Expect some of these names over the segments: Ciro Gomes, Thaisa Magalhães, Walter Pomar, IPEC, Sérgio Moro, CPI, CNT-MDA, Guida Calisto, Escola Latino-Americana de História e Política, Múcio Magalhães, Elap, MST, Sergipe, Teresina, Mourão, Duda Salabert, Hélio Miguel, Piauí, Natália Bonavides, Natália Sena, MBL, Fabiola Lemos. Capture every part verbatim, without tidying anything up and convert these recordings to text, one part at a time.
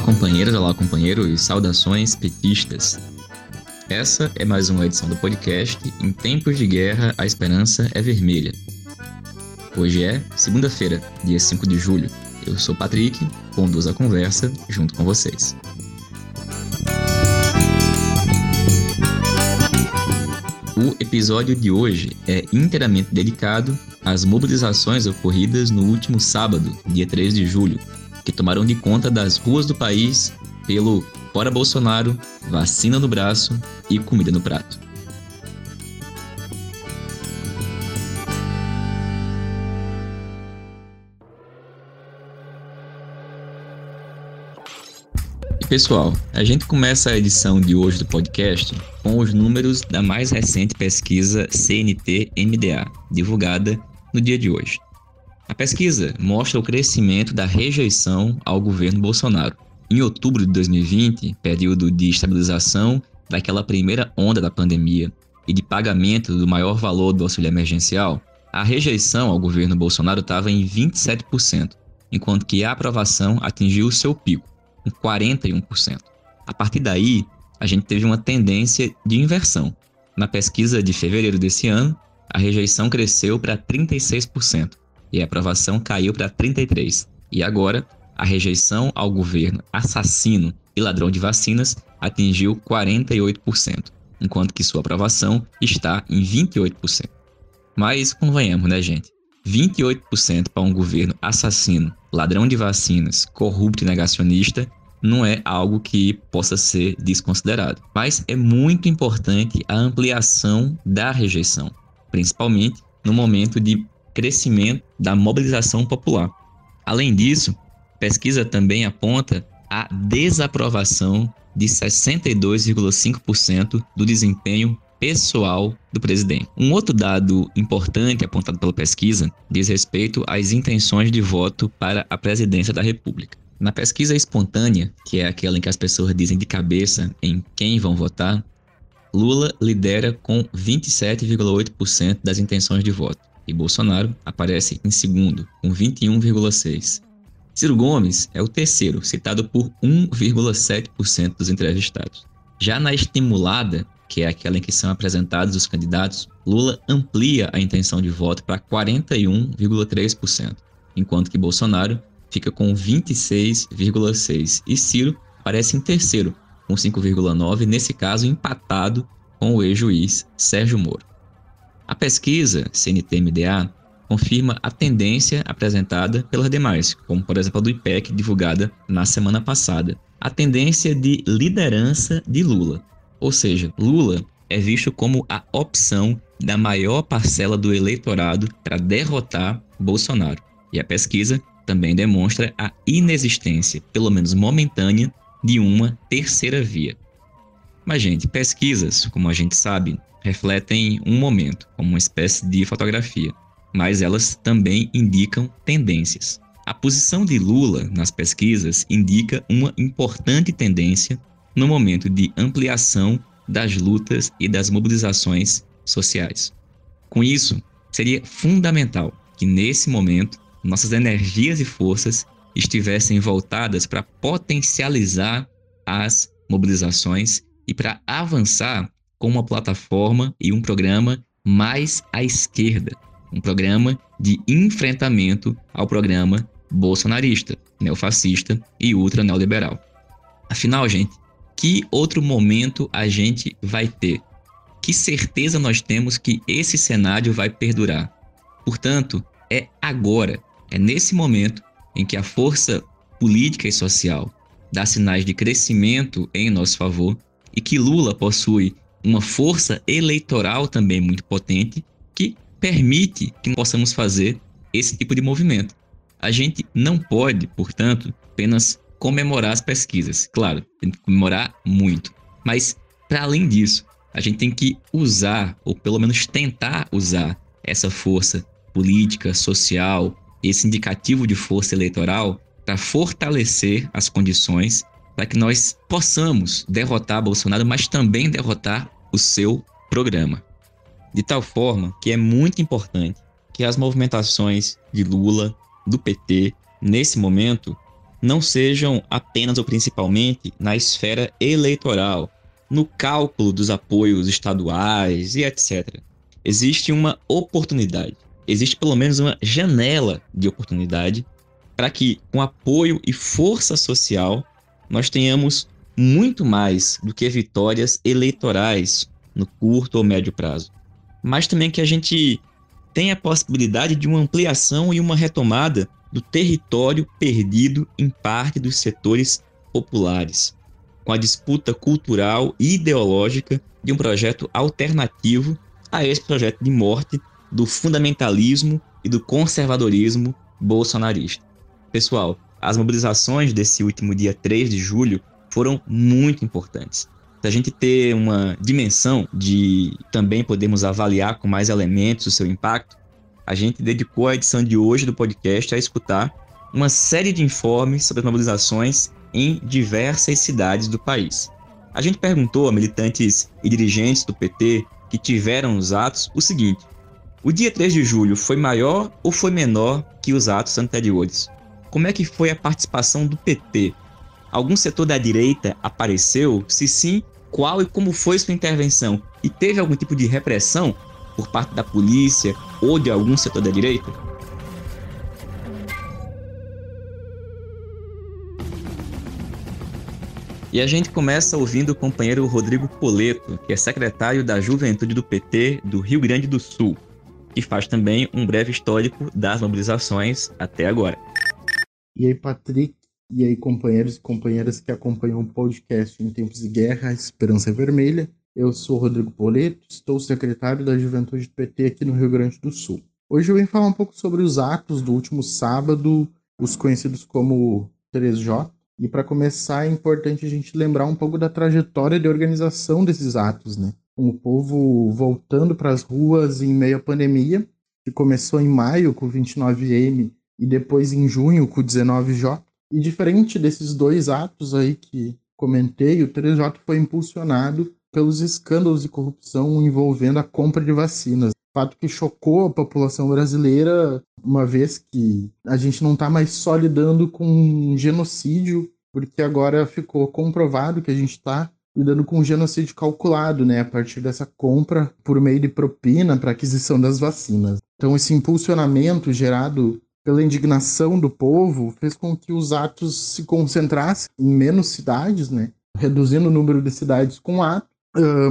Olá, companheiras, olá, companheiro e saudações petistas. Essa é mais uma edição do podcast Em Tempos de Guerra, a Esperança é Vermelha. Hoje é segunda-feira, dia cinco de julho. Eu sou o Patrick, conduzo a conversa junto com vocês. O episódio de hoje é inteiramente dedicado às mobilizações ocorridas no último sábado, dia três de julho, que tomaram de conta das ruas do país pelo Fora Bolsonaro, vacina no braço e comida no prato. Pessoal, a gente começa a edição de hoje do podcast com os números da mais recente pesquisa C N T M D A, divulgada no dia de hoje. A pesquisa mostra o crescimento da rejeição ao governo Bolsonaro. Em outubro de dois mil e vinte, período de estabilização daquela primeira onda da pandemia e de pagamento do maior valor do auxílio emergencial, a rejeição ao governo Bolsonaro estava em vinte e sete por cento, enquanto que a aprovação atingiu o seu pico, com quarenta e um por cento. A partir daí, a gente teve uma tendência de inversão. Na pesquisa de fevereiro desse ano, a rejeição cresceu para trinta e seis por cento e a aprovação caiu para trinta e três por cento. E agora, a rejeição ao governo assassino e ladrão de vacinas atingiu quarenta e oito por cento, enquanto que sua aprovação está em vinte e oito por cento. Mas convenhamos, né, gente? vinte e oito por cento para um governo assassino, ladrão de vacinas, corrupto e negacionista, não é algo que possa ser desconsiderado. Mas é muito importante a ampliação da rejeição, principalmente no momento de crescimento da mobilização popular. Além disso, a pesquisa também aponta a desaprovação de sessenta e dois vírgula cinco por cento do desempenho pessoal do presidente. Um outro dado importante apontado pela pesquisa diz respeito às intenções de voto para a presidência da República. Na pesquisa espontânea, que é aquela em que as pessoas dizem de cabeça em quem vão votar, Lula lidera com vinte e sete vírgula oito por cento das intenções de voto e Bolsonaro aparece em segundo, com vinte e um vírgula seis por cento. Ciro Gomes é o terceiro, citado por um vírgula sete por cento dos entrevistados. Já na estimulada, que é aquela em que são apresentados os candidatos, Lula amplia a intenção de voto para quarenta e um vírgula três por cento, enquanto que Bolsonaro fica com vinte e seis vírgula seis por cento e Ciro aparece em terceiro, com cinco vírgula nove por cento, nesse caso empatado com o ex-juiz Sérgio Moro. A pesquisa C N T M D A confirma a tendência apresentada pelas demais, como por exemplo a do I P E C divulgada na semana passada, a tendência de liderança de Lula. Ou seja, Lula é visto como a opção da maior parcela do eleitorado para derrotar Bolsonaro. E a pesquisa também demonstra a inexistência, pelo menos momentânea, de uma terceira via. Mas, gente, pesquisas, como a gente sabe, refletem um momento, como uma espécie de fotografia, mas elas também indicam tendências. A posição de Lula nas pesquisas indica uma importante tendência no momento de ampliação das lutas e das mobilizações sociais. Com isso, seria fundamental que, nesse momento, nossas energias e forças estivessem voltadas para potencializar as mobilizações e para avançar com uma plataforma e um programa mais à esquerda, um programa de enfrentamento ao programa bolsonarista, neofascista e ultra-neoliberal. Afinal, gente, que outro momento a gente vai ter? Que certeza nós temos que esse cenário vai perdurar? Portanto, é agora, é nesse momento em que a força política e social dá sinais de crescimento em nosso favor e que Lula possui uma força eleitoral também muito potente que permite que possamos fazer esse tipo de movimento. A gente não pode, portanto, apenas comemorar as pesquisas. Claro, tem que comemorar muito. Mas, para além disso, a gente tem que usar, ou pelo menos tentar usar, essa força política, social, esse indicativo de força eleitoral para fortalecer as condições para que nós possamos derrotar Bolsonaro, mas também derrotar o seu programa. De tal forma que é muito importante que as movimentações de Lula, do P T, nesse momento, não sejam apenas ou principalmente na esfera eleitoral, no cálculo dos apoios estaduais e etcétera. Existe uma oportunidade, existe pelo menos uma janela de oportunidade para que, com apoio e força social, nós tenhamos muito mais do que vitórias eleitorais no curto ou médio prazo, mas também que a gente tenha a possibilidade de uma ampliação e uma retomada do território perdido em parte dos setores populares, com a disputa cultural e ideológica de um projeto alternativo a esse projeto de morte do fundamentalismo e do conservadorismo bolsonarista. Pessoal, as mobilizações desse último dia três de julho foram muito importantes. Para a gente ter uma dimensão de também podermos avaliar com mais elementos o seu impacto, a gente dedicou a edição de hoje do podcast a escutar uma série de informes sobre as mobilizações em diversas cidades do país. A gente perguntou a militantes e dirigentes do P T que tiveram os atos o seguinte: o dia três de julho foi maior ou foi menor que os atos anteriores? Como é que foi a participação do P T? Algum setor da direita apareceu? Se sim, qual e como foi sua intervenção? E teve algum tipo de repressão por parte da polícia ou de algum setor da direita? E a gente começa ouvindo o companheiro Rodrigo Poleto, que é secretário da Juventude do P T do Rio Grande do Sul, que faz também um breve histórico das mobilizações até agora. E aí, Patrick? E aí, companheiros e companheiras que acompanham o podcast Em Tempos de Guerra, Esperança Vermelha. Eu sou Rodrigo Poleto, estou secretário da Juventude do P T aqui no Rio Grande do Sul. Hoje eu vim falar um pouco sobre os atos do último sábado, os conhecidos como três J. E para começar, é importante a gente lembrar um pouco da trajetória de organização desses atos, né? O povo voltando para as ruas em meio à pandemia, que começou em maio com o vinte e nove M e depois em junho com o dezenove J. E diferente desses dois atos aí que comentei, o três J foi impulsionado pelos escândalos de corrupção envolvendo a compra de vacinas. Fato que chocou a população brasileira, uma vez que a gente não está mais só lidando com um genocídio, porque agora ficou comprovado que a gente está lidando com um genocídio calculado, né, a partir dessa compra por meio de propina para aquisição das vacinas. Então esse impulsionamento gerado pela indignação do povo fez com que os atos se concentrassem em menos cidades, né? Reduzindo o número de cidades com ato,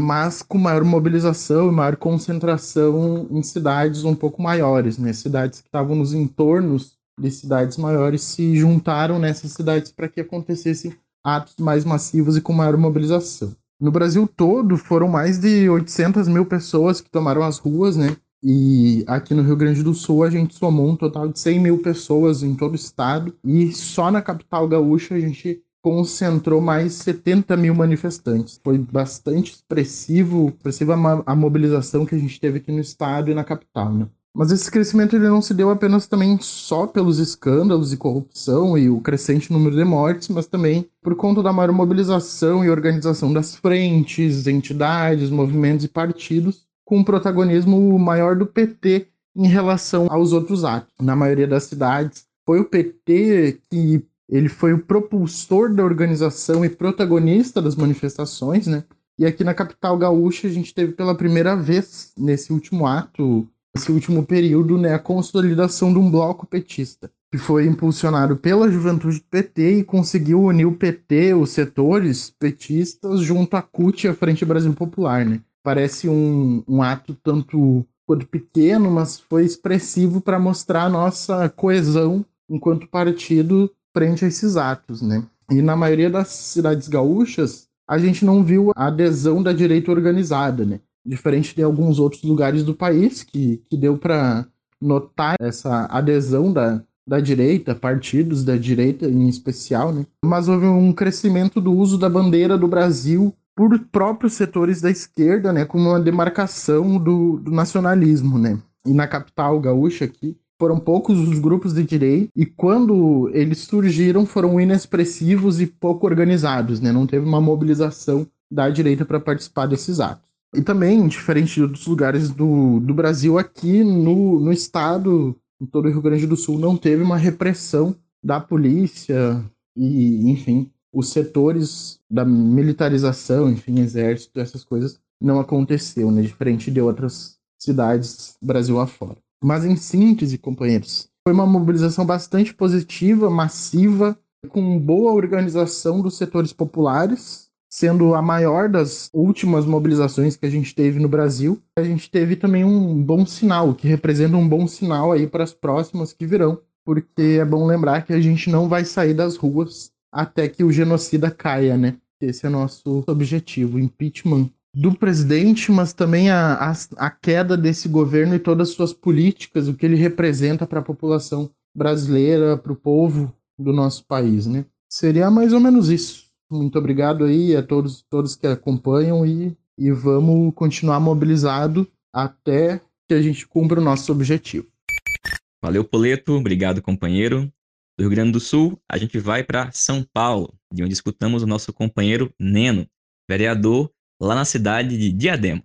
mas com maior mobilização e maior concentração em cidades um pouco maiores, né? Cidades que estavam nos entornos de cidades maiores se juntaram nessas cidades para que acontecessem atos mais massivos e com maior mobilização. No Brasil todo, foram mais de oitocentas mil pessoas que tomaram as ruas, né? E aqui no Rio Grande do Sul a gente somou um total de cem mil pessoas em todo o estado. E só na capital gaúcha a gente concentrou mais setenta mil manifestantes. Foi bastante expressivo, expressiva a mobilização que a gente teve aqui no estado e na capital, né? Mas esse crescimento ele não se deu apenas também só pelos escândalos e corrupção e o crescente número de mortes, mas também por conta da maior mobilização e organização das frentes, entidades, movimentos e partidos, com um protagonismo maior do P T em relação aos outros atos. Na maioria das cidades, foi o P T que ele foi o propulsor da organização e protagonista das manifestações, né? E aqui na capital gaúcha, a gente teve pela primeira vez, nesse último ato, nesse último período, né, a consolidação de um bloco petista, que foi impulsionado pela juventude do P T e conseguiu unir o P T, os setores petistas, junto à C U T e à Frente Brasil Popular, né? Parece um, um ato tanto quanto pequeno, mas foi expressivo para mostrar a nossa coesão enquanto partido frente a esses atos, né? E na maioria das cidades gaúchas, a gente não viu a adesão da direita organizada, né? Diferente de alguns outros lugares do país, que, que deu para notar essa adesão da, da direita, partidos da direita em especial, né? Mas houve um crescimento do uso da bandeira do Brasil por próprios setores da esquerda, né, como uma demarcação do, do nacionalismo, né? E na capital gaúcha aqui, foram poucos os grupos de direita, e quando eles surgiram, foram inexpressivos e pouco organizados, né? Não teve uma mobilização da direita para participar desses atos. E também, diferente de outros lugares do, do Brasil, aqui no, no estado, em todo o Rio Grande do Sul, não teve uma repressão da polícia, e, enfim, os setores da militarização, enfim, exército, essas coisas, não aconteceu, né, diferente de outras cidades Brasil afora. Mas, em síntese, companheiros, foi uma mobilização bastante positiva, massiva, com boa organização dos setores populares, sendo a maior das últimas mobilizações que a gente teve no Brasil. A gente teve também um bom sinal, que representa um bom sinal aí para as próximas que virão, porque é bom lembrar que a gente não vai sair das ruas até que o genocida caia, né? Esse é o nosso objetivo, o impeachment do presidente, mas também a, a, a queda desse governo e todas as suas políticas, o que ele representa para a população brasileira, para o povo do nosso país, né? Seria mais ou menos isso. Muito obrigado aí a todos, todos que acompanham e, e vamos continuar mobilizado até que a gente cumpra o nosso objetivo. Valeu, Poleto. Obrigado, companheiro. Do Rio Grande do Sul, a gente vai para São Paulo, de onde escutamos o nosso companheiro Neno, vereador lá na cidade de Diadema.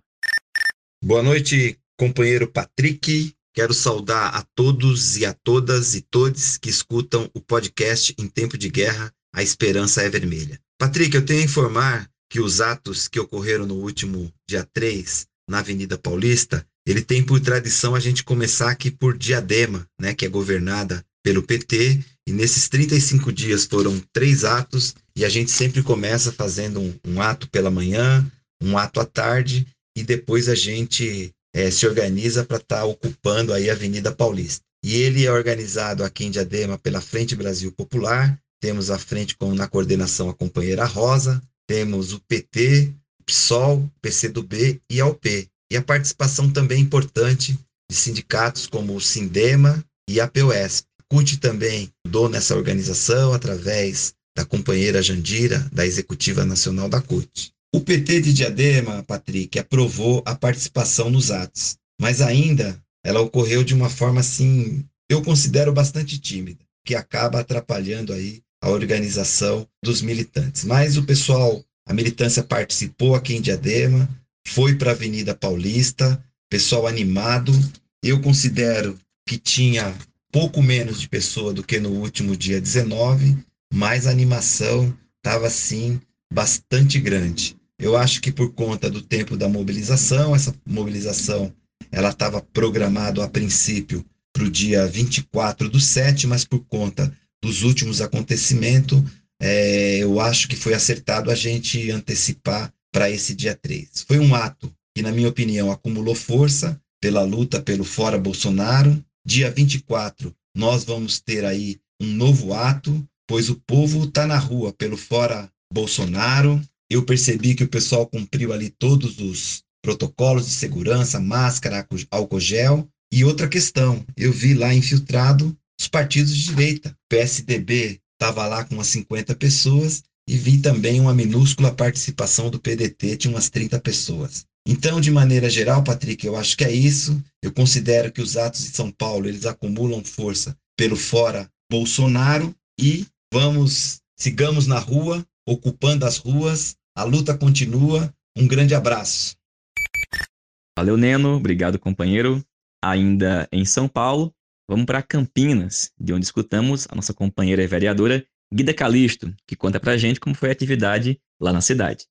Boa noite, companheiro Patrick. Quero saudar a todos e a todas e todes que escutam o podcast Em Tempo de Guerra, A Esperança é Vermelha. Patrick, eu tenho a informar que os atos que ocorreram no último dia três, na Avenida Paulista, ele tem por tradição a gente começar aqui por Diadema, né, que é governada pelo P T, e nesses trinta e cinco dias foram três atos, e a gente sempre começa fazendo um, um ato pela manhã, um ato à tarde, e depois a gente é, se organiza para estar tá ocupando aí a Avenida Paulista. E ele é organizado aqui em Diadema pela Frente Brasil Popular. Temos à frente, como na coordenação, a companheira Rosa, temos o P T, P SOL, P C do B e A O P. E a participação também importante de sindicatos como o Sindema e a P O S. C U T também mudou nessa organização através da companheira Jandira, da Executiva Nacional da C U T. O P T de Diadema, Patrick, aprovou a participação nos atos, mas ainda ela ocorreu de uma forma, assim, eu considero bastante tímida, que acaba atrapalhando aí a organização dos militantes. Mas o pessoal, a militância participou aqui em Diadema, foi para a Avenida Paulista, pessoal animado. Eu considero que tinha pouco menos de pessoa do que no último dia dezenove, mas a animação estava, sim, bastante grande. Eu acho que por conta do tempo da mobilização, essa mobilização ela estava programada a princípio para o dia vinte e quatro do sete, mas por conta dos últimos acontecimentos, é, eu acho que foi acertado a gente antecipar para esse dia três. Foi um ato que, na minha opinião, acumulou força pela luta pelo Fora Bolsonaro. Dia vinte e quatro, nós vamos ter aí um novo ato, pois o povo está na rua pelo Fora Bolsonaro. Eu percebi que o pessoal cumpriu ali todos os protocolos de segurança, máscara, álcool gel. E outra questão, eu vi lá infiltrado os partidos de direita. O P S D B estava lá com umas cinquenta pessoas e vi também uma minúscula participação do P D T, tinha umas trinta pessoas. Então, de maneira geral, Patrick, eu acho que é isso. Eu considero que os atos de São Paulo, eles acumulam força pelo Fora Bolsonaro e vamos, sigamos na rua, ocupando as ruas, a luta continua. Um grande abraço. Valeu, Neno. Obrigado, companheiro. Ainda em São Paulo, vamos para Campinas, de onde escutamos a nossa companheira e vereadora Guida Calisto, que conta para a gente como foi a atividade lá na cidade.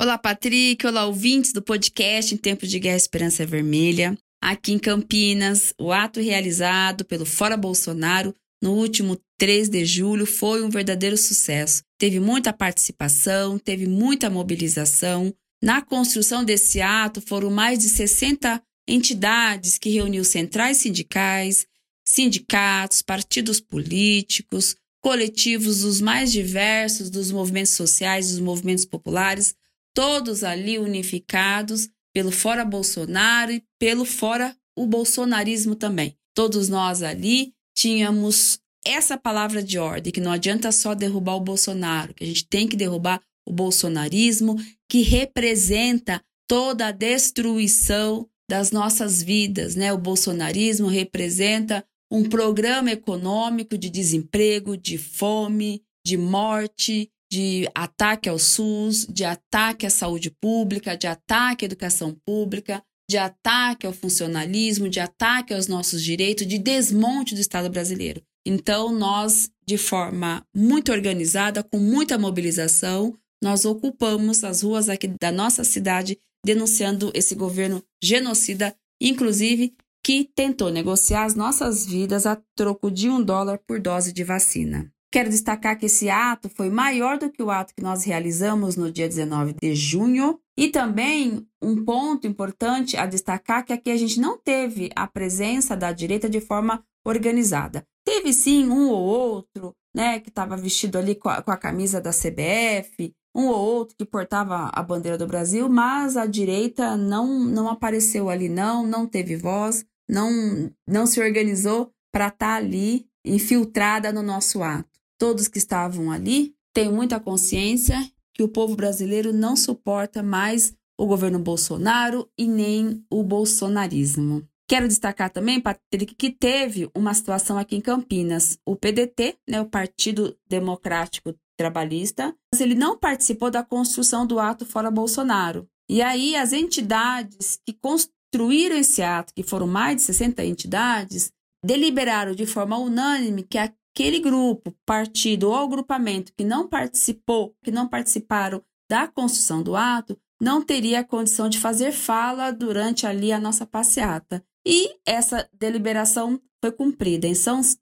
Olá, Patrick. Olá, ouvintes do podcast Em Tempo de Guerra, Esperança Vermelha. Aqui em Campinas, o ato realizado pelo Fora Bolsonaro no último três de julho foi um verdadeiro sucesso. Teve muita participação, teve muita mobilização. Na construção desse ato foram mais de sessenta entidades que reuniu centrais sindicais, sindicatos, partidos políticos, coletivos dos mais diversos, dos movimentos sociais, dos movimentos populares, todos ali unificados pelo Fora Bolsonaro e pelo Fora o Bolsonarismo também. Todos nós ali tínhamos essa palavra de ordem, que não adianta só derrubar o Bolsonaro, que a gente tem que derrubar o bolsonarismo, que representa toda a destruição das nossas vidas, né? O bolsonarismo representa um programa econômico de desemprego, de fome, de morte, de ataque ao SUS, de ataque à saúde pública, de ataque à educação pública, de ataque ao funcionalismo, de ataque aos nossos direitos, de desmonte do Estado brasileiro. Então, nós, de forma muito organizada, com muita mobilização, nós ocupamos as ruas aqui da nossa cidade, denunciando esse governo genocida, inclusive que tentou negociar as nossas vidas a troco de um dólar por dose de vacina. Quero destacar que esse ato foi maior do que o ato que nós realizamos no dia dezenove de junho. E também um ponto importante a destacar que aqui a gente não teve a presença da direita de forma organizada. Teve sim um ou outro, né, que estava vestido ali com a, com a camisa da C B F, um ou outro que portava a bandeira do Brasil, mas a direita não, não apareceu ali não, não teve voz, não, não se organizou para estar ali infiltrada no nosso ato. Todos que estavam ali têm muita consciência que o povo brasileiro não suporta mais o governo Bolsonaro e nem o bolsonarismo. Quero destacar também, Patrick, que teve uma situação aqui em Campinas. O P D T, né, o Partido Democrático Trabalhista, mas ele não participou da construção do ato fora Bolsonaro. E aí as entidades que construíram esse ato, que foram mais de sessenta entidades, deliberaram de forma unânime que aquele grupo, partido ou agrupamento que não participou, que não participaram da construção do ato, não teria a condição de fazer fala durante ali a nossa passeata. E essa deliberação foi cumprida.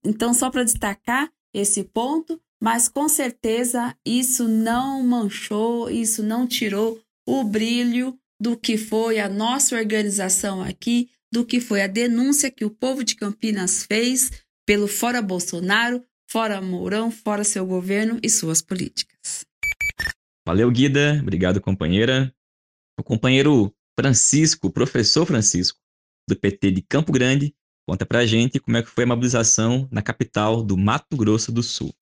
Então, só para destacar esse ponto, mas com certeza isso não manchou, isso não tirou o brilho do que foi a nossa organização aqui, do que foi a denúncia que o povo de Campinas fez pelo fora Bolsonaro, fora Mourão, fora seu governo e suas políticas. Valeu, Guida. Obrigado, companheira. O companheiro Francisco, o professor Francisco, do P T de Campo Grande, conta pra gente como é que foi a mobilização na capital do Mato Grosso do Sul.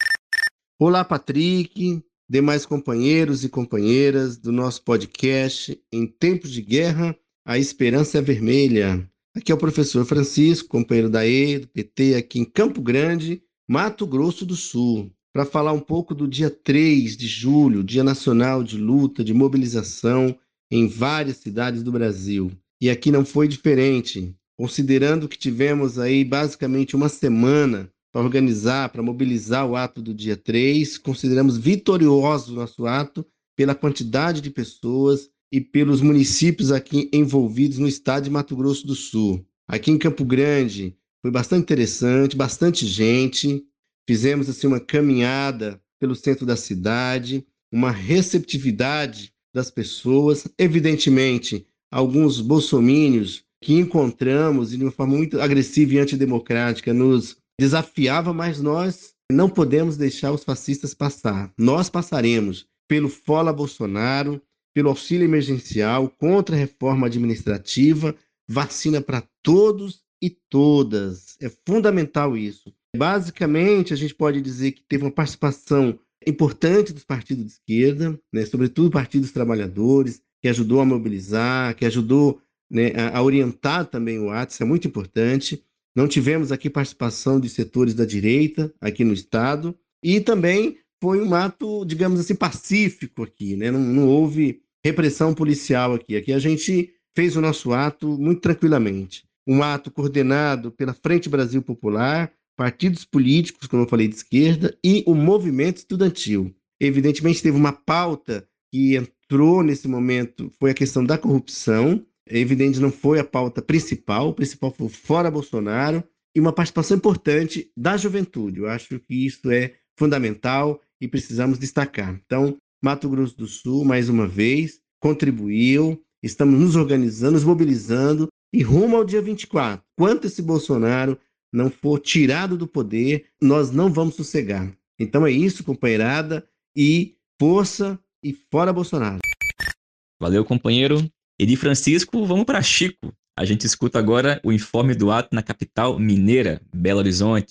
Olá, Patrick, demais companheiros e companheiras do nosso podcast Em Tempos de Guerra, a Esperança é Vermelha. Aqui é o professor Francisco, companheiro da E, do P T, aqui em Campo Grande, Mato Grosso do Sul, para falar um pouco do dia três de julho, Dia Nacional de Luta, de Mobilização em várias cidades do Brasil. E aqui não foi diferente, considerando que tivemos aí basicamente uma semana para organizar, para mobilizar o ato do dia três, consideramos vitorioso o nosso ato pela quantidade de pessoas e pelos municípios aqui envolvidos no estado de Mato Grosso do Sul. Aqui em Campo Grande foi bastante interessante, bastante gente. Fizemos assim, uma caminhada pelo centro da cidade, uma receptividade das pessoas. Evidentemente, alguns bolsomínios que encontramos de uma forma muito agressiva e antidemocrática nos desafiava, mas nós não podemos deixar os fascistas passar. Nós passaremos pelo Fora Bolsonaro, pelo auxílio emergencial, contra a reforma administrativa, vacina para todos e todas. É fundamental isso. Basicamente, a gente pode dizer que teve uma participação importante dos partidos de esquerda, né, sobretudo partidos trabalhadores, que ajudou a mobilizar, que ajudou, né, a orientar também o ato, isso é muito importante. Não tivemos aqui participação de setores da direita aqui no estado e também foi um ato, digamos assim, pacífico aqui, né? Não, não houve repressão policial aqui. Aqui a gente fez o nosso ato muito tranquilamente. Um ato coordenado pela Frente Brasil Popular, partidos políticos, como eu falei, de esquerda, e o movimento estudantil. Evidentemente, teve uma pauta que entrou nesse momento, foi a questão da corrupção. Evidente, não foi a pauta principal, o principal foi fora Bolsonaro, e uma participação importante da juventude. Eu acho que isso é fundamental e precisamos destacar. Então, Mato Grosso do Sul, mais uma vez, contribuiu, estamos nos organizando, nos mobilizando, e rumo ao dia vinte e quatro. Enquanto esse Bolsonaro não for tirado do poder, nós não vamos sossegar. Então é isso, companheirada, e força e fora Bolsonaro. Valeu, companheiro. E de Francisco, vamos para Chico. A gente escuta agora o informe do ato na capital mineira, Belo Horizonte.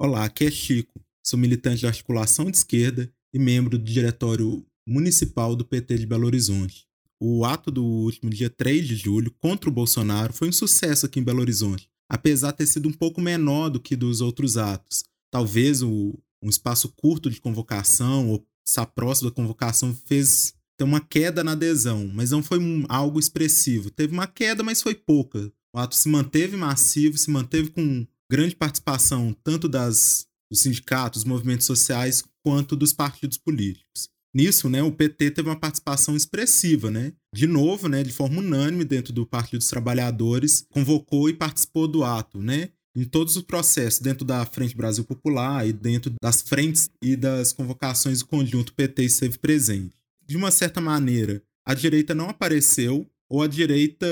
Olá, aqui é Chico. Sou militante da Articulação de Esquerda e membro do Diretório Municipal do P T de Belo Horizonte. O ato do último dia três de julho contra o Bolsonaro foi um sucesso aqui em Belo Horizonte, apesar de ter sido um pouco menor do que dos outros atos. Talvez o, um espaço curto de convocação ou estar próximo da convocação fez... Tem uma queda na adesão, mas não foi algo expressivo. Teve uma queda, mas foi pouca. O ato se manteve massivo, se manteve com grande participação tanto das, dos sindicatos, dos movimentos sociais, quanto dos partidos políticos. Nisso, né, o P T teve uma participação expressiva, né? De novo, né, de forma unânime dentro do Partido dos Trabalhadores, convocou e participou do ato, né? Em todos os processos, dentro da Frente Brasil Popular e dentro das frentes e das convocações do conjunto, o P T esteve presente. De uma certa maneira, a direita não apareceu, ou a direita,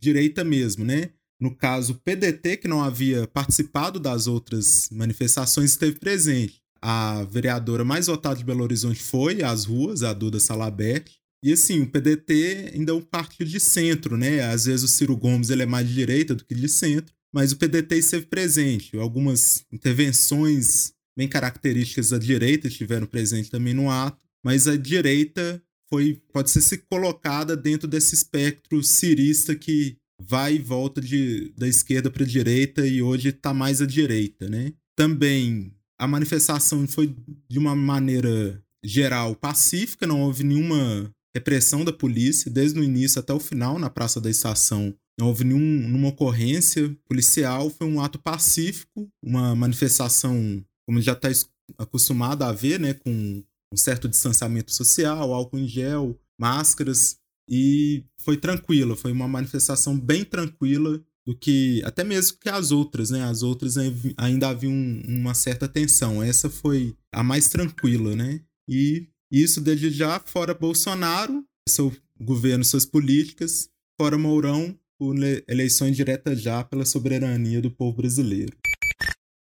direita mesmo, né? No caso, o P D T, que não havia participado das outras manifestações, esteve presente. A vereadora mais votada de Belo Horizonte foi às ruas, a Duda Salabert. E assim, o P D T ainda é um partido de centro, né? Às vezes o Ciro Gomes ele é mais de direita do que de centro, mas o P D T esteve presente. Algumas intervenções bem características da direita estiveram presentes também no ato, mas a direita foi, pode ser colocada dentro desse espectro cirista que vai e volta de, da esquerda para a direita e hoje está mais à direita, né? Também a manifestação foi, de uma maneira geral, pacífica, não houve nenhuma repressão da polícia, desde o início até o final, na Praça da Estação, não houve nenhum, nenhuma ocorrência policial, foi um ato pacífico, uma manifestação, como já está acostumado a ver, né, com um certo distanciamento social, álcool em gel, máscaras, e foi tranquila, foi uma manifestação bem tranquila, do que até mesmo que as outras, né? As outras ainda havia um, uma certa tensão. Essa foi a mais tranquila, né? E isso desde já, fora Bolsonaro, seu governo, suas políticas, fora Mourão, por eleições diretas já pela soberania do povo brasileiro.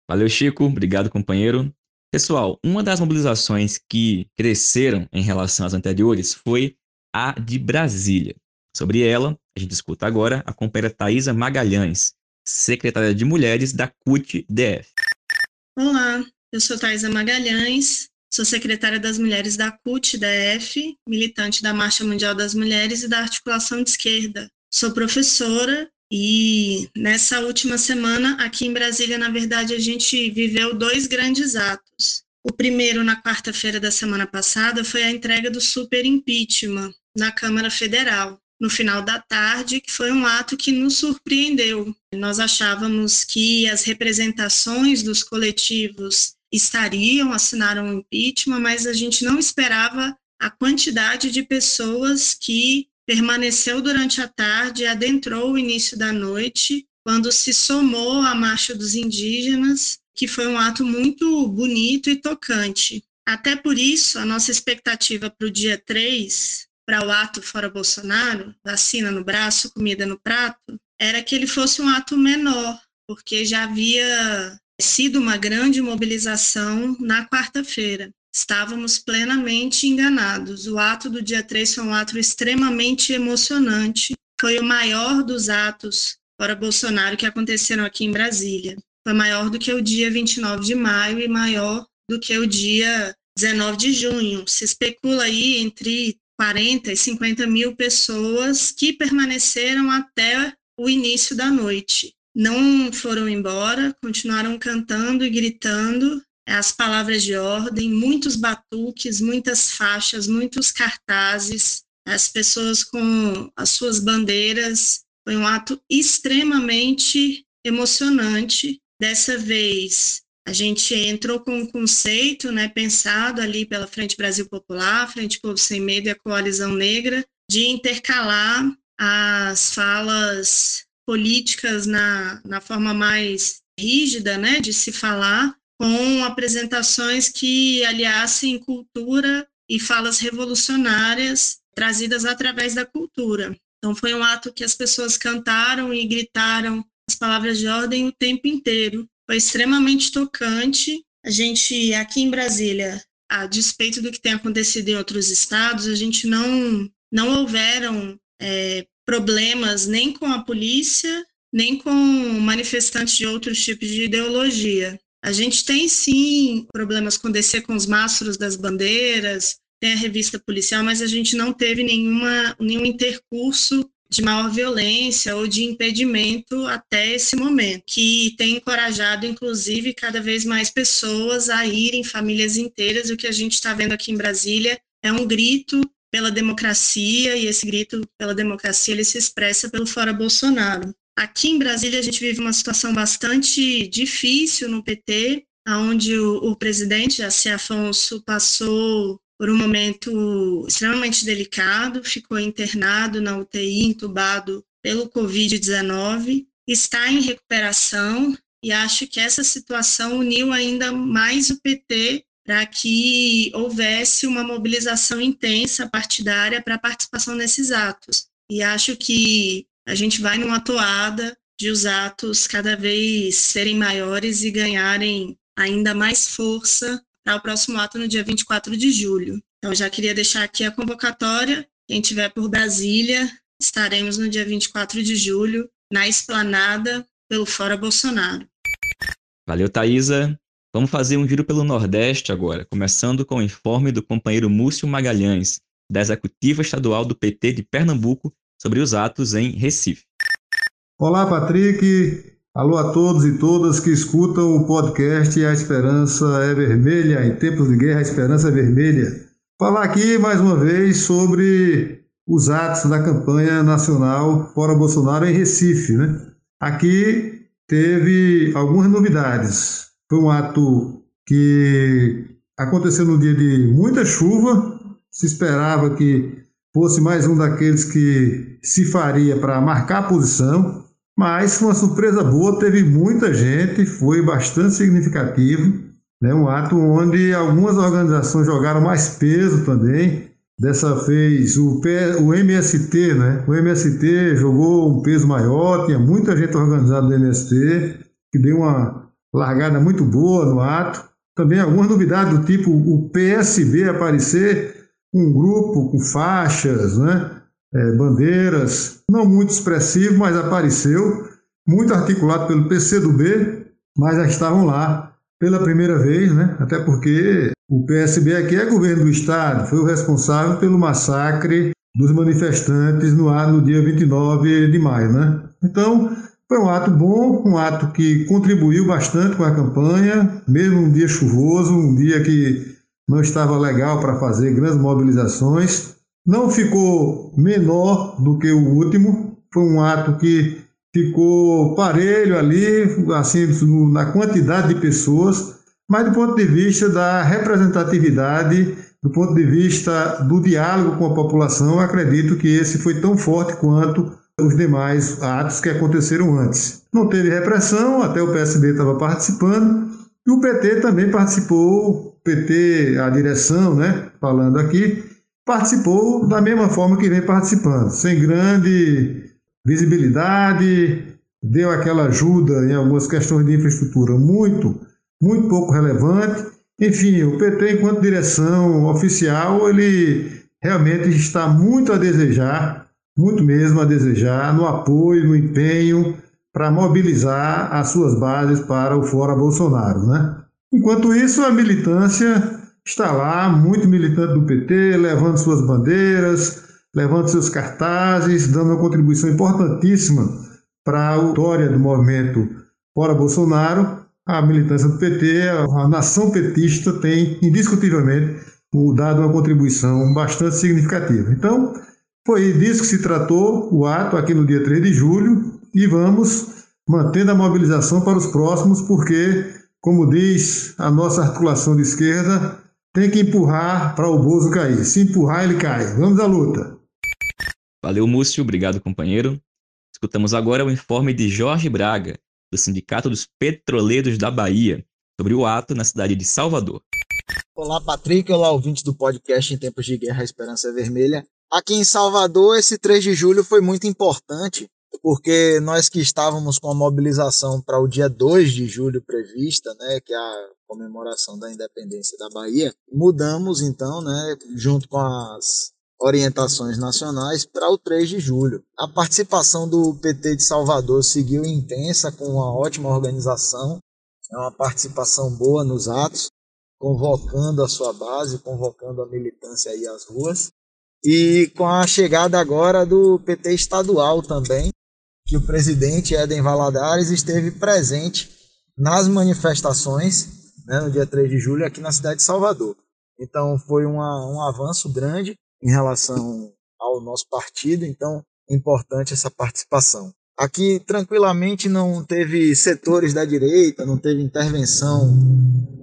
Valeu, Chico. Obrigado, companheiro. Pessoal, uma das mobilizações que cresceram em relação às anteriores foi a de Brasília. Sobre ela, a gente escuta agora a companheira Thaisa Magalhães, secretária de Mulheres da C U T D F. Olá, eu sou Thaisa Magalhães, sou secretária das Mulheres da C U T D F, militante da Marcha Mundial das Mulheres e da Articulação de Esquerda. Sou professora e nessa última semana, aqui em Brasília, na verdade, a gente viveu dois grandes atos. O primeiro, na quarta-feira da semana passada, foi a entrega do super impeachment na Câmara Federal, no final da tarde, que foi um ato que nos surpreendeu. Nós achávamos que as representações dos coletivos estariam, assinaram o impeachment, mas a gente não esperava a quantidade de pessoas que permaneceu durante a tarde, adentrou o início da noite, quando se somou à Marcha dos Indígenas, que foi um ato muito bonito e tocante. Até por isso, a nossa expectativa para o dia três, para o ato fora Bolsonaro, vacina no braço, comida no prato, era que ele fosse um ato menor, porque já havia sido uma grande mobilização na quarta-feira. Estávamos plenamente enganados. O ato do dia três foi um ato extremamente emocionante. Foi o maior dos atos fora Bolsonaro que aconteceram aqui em Brasília. Foi maior do que o dia vinte e nove de maio e maior do que o dia dezenove de junho. Se especula aí entre quarenta e cinquenta mil pessoas que permaneceram até o início da noite. Não foram embora, continuaram cantando e gritando as palavras de ordem, muitos batuques, muitas faixas, muitos cartazes, as pessoas com as suas bandeiras. Foi um ato extremamente emocionante. Dessa vez, a gente entrou com um conceito, né, pensado ali pela Frente Brasil Popular, Frente Povo Sem Medo e a Coalizão Negra, de intercalar as falas políticas na, na forma mais rígida, né, de se falar, com apresentações que aliassem cultura e falas revolucionárias trazidas através da cultura. Então foi um ato que as pessoas cantaram e gritaram as palavras de ordem o tempo inteiro. Foi extremamente tocante. A gente, aqui em Brasília, a despeito do que tem acontecido em outros estados, a gente não, não houveram é, problemas nem com a polícia, nem com manifestantes de outros tipos de ideologia. A gente tem, sim, problemas com descer com os mastros das bandeiras, tem a revista policial, mas a gente não teve nenhuma, nenhum intercurso de maior violência ou de impedimento até esse momento, que tem encorajado, inclusive, cada vez mais pessoas a irem, famílias inteiras. O que a gente está vendo aqui em Brasília é um grito pela democracia, e esse grito pela democracia ele se expressa pelo fora Bolsonaro. Aqui em Brasília a gente vive uma situação bastante difícil no P T, onde o, o presidente, a C. Afonso, passou por um momento extremamente delicado, ficou internado na U T I, entubado pelo covid dezenove, está em recuperação e acho que essa situação uniu ainda mais o P T para que houvesse uma mobilização intensa partidária para a participação nesses atos. E acho que a gente vai numa toada de os atos cada vez serem maiores e ganharem ainda mais força para o próximo ato no dia vinte e quatro de julho. Então, já queria deixar aqui a convocatória. Quem estiver por Brasília, estaremos no dia vinte e quatro de julho, na Esplanada, pelo Fora Bolsonaro. Valeu, Thaisa. Vamos fazer um giro pelo Nordeste agora, começando com o informe do companheiro Múcio Magalhães, da Executiva Estadual do P T de Pernambuco, sobre os atos em Recife. Olá, Patrick. Alô a todos e todas que escutam o podcast A Esperança é Vermelha. Em tempos de guerra, a esperança é vermelha. Falar aqui, mais uma vez, sobre os atos da campanha nacional Fora Bolsonaro em Recife, né? Aqui teve algumas novidades. Foi um ato que aconteceu no dia de muita chuva. Se esperava que fosse mais um daqueles que se faria para marcar a posição, mas uma surpresa boa, teve muita gente, foi bastante significativo, né? Um ato onde algumas organizações jogaram mais peso também. Dessa vez o, P, o M S T, né? O M S T jogou um peso maior, tinha muita gente organizada do M S T, que deu uma largada muito boa no ato. Também algumas novidades do tipo o P S B aparecer, um grupo com faixas, né? é, bandeiras, não muito expressivo, mas apareceu, muito articulado pelo PCdoB, mas já estavam lá pela primeira vez, né? Até porque o P S B aqui é governo do Estado, foi o responsável pelo massacre dos manifestantes no, ar, no dia vinte e nove de maio. Né? Então, foi um ato bom, um ato que contribuiu bastante com a campanha, mesmo um dia chuvoso, um dia que não estava legal para fazer grandes mobilizações. Não ficou menor do que o último, foi um ato que ficou parelho ali, assim, na quantidade de pessoas, mas do ponto de vista da representatividade, do ponto de vista do diálogo com a população, eu acredito que esse foi tão forte quanto os demais atos que aconteceram antes. Não teve repressão, até o P S B estava participando, e o P T também participou, o P T, a direção, né, falando aqui, participou da mesma forma que vem participando, sem grande visibilidade, deu aquela ajuda em algumas questões de infraestrutura muito, muito pouco relevante. Enfim, o P T, enquanto direção oficial, ele realmente está muito a desejar, muito mesmo a desejar, no apoio, no empenho, para mobilizar as suas bases para o Fora Bolsonaro, né? Enquanto isso, a militância está lá, muito militante do P T, levando suas bandeiras, levando seus cartazes, dando uma contribuição importantíssima para a vitória do movimento Fora Bolsonaro. A militância do P T, a nação petista, tem, indiscutivelmente, dado uma contribuição bastante significativa. Então, foi disso que se tratou o ato aqui no dia três de julho e vamos mantendo a mobilização para os próximos, porque, como diz a nossa articulação de esquerda, tem que empurrar para o Bozo cair. Se empurrar, ele cai. Vamos à luta. Valeu, Múcio. Obrigado, companheiro. Escutamos agora o informe de Jorge Braga, do Sindicato dos Petroleiros da Bahia, sobre o ato na cidade de Salvador. Olá, Patrick. Olá, ouvintes do podcast Em Tempos de Guerra, a Esperança é Vermelha. Aqui em Salvador, esse três de julho foi muito importante, porque nós que estávamos com a mobilização para o dia dois de julho prevista, né, que é a comemoração da independência da Bahia, mudamos então, né, junto com as orientações nacionais, para o três de julho. A participação do P T de Salvador seguiu intensa, com uma ótima organização, uma participação boa nos atos, convocando a sua base, convocando a militância aí às ruas. E com a chegada agora do P T estadual também, que o presidente Éden Valadares esteve presente nas manifestações, né, no dia três de julho aqui na cidade de Salvador. Então foi uma, um avanço grande em relação ao nosso partido, então é importante essa participação. Aqui, tranquilamente, não teve setores da direita, não teve intervenção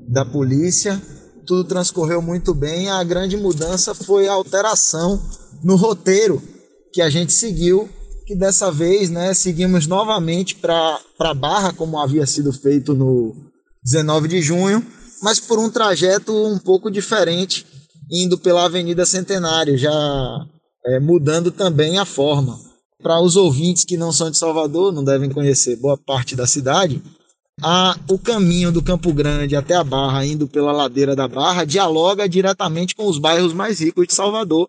da polícia. Tudo transcorreu muito bem. A grande mudança foi a alteração no roteiro que a gente seguiu, que dessa vez, né, seguimos novamente para a Barra, como havia sido feito no dezenove de junho, mas por um trajeto um pouco diferente, indo pela Avenida Centenário, já é, mudando também a forma. Para os ouvintes que não são de Salvador, não devem conhecer boa parte da cidade, a, o caminho do Campo Grande até a Barra, indo pela ladeira da Barra, dialoga diretamente com os bairros mais ricos de Salvador,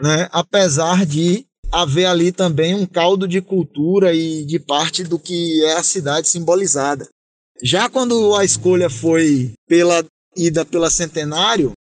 né? Apesar de haver ali também um caldo de cultura e de parte do que é a cidade simbolizada. Já quando a escolha foi pela ida pela Centenário,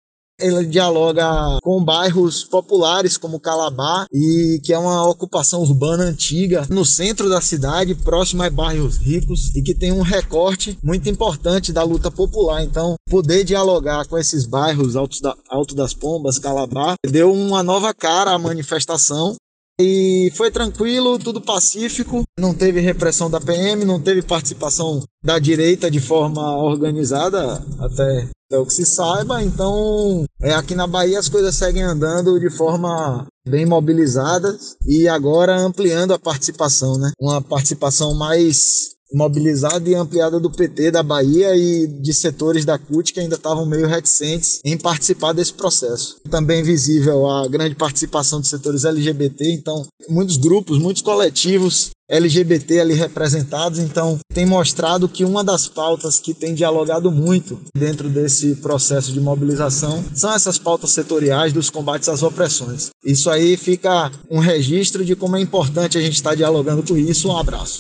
ela dialoga com bairros populares como Calabar, e que é uma ocupação urbana antiga no centro da cidade, próxima a bairros ricos, e que tem um recorte muito importante da luta popular. Então, poder dialogar com esses bairros, Alto, da, Alto das Pombas, Calabar, deu uma nova cara à manifestação. E foi tranquilo, tudo pacífico, não teve repressão da P M, não teve participação da direita de forma organizada, até, até o que se saiba. Então, é, aqui na Bahia as coisas seguem andando de forma bem mobilizadas e agora ampliando a participação, né? Uma participação mais mobilizada e ampliada do P T da Bahia e de setores da C U T que ainda estavam meio reticentes em participar desse processo. Também visível a grande participação de setores L G B T, então muitos grupos, muitos coletivos L G B T ali representados, então tem mostrado que uma das pautas que tem dialogado muito dentro desse processo de mobilização são essas pautas setoriais dos combates às opressões. Isso aí fica um registro de como é importante a gente estar dialogando com isso. Um abraço.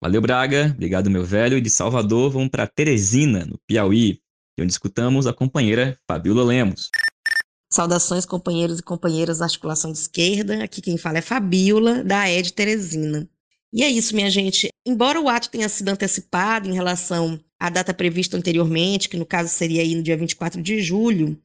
Valeu, Braga. Obrigado, meu velho. E de Salvador, vamos para Teresina, no Piauí, onde escutamos a companheira Fabiola Lemos. Saudações, companheiros e companheiras da Articulação de Esquerda. Aqui quem fala é Fabiola, da E D Teresina. E é isso, minha gente. Embora o ato tenha sido antecipado em relação à data prevista anteriormente, que no caso seria aí no dia vinte e quatro de julho,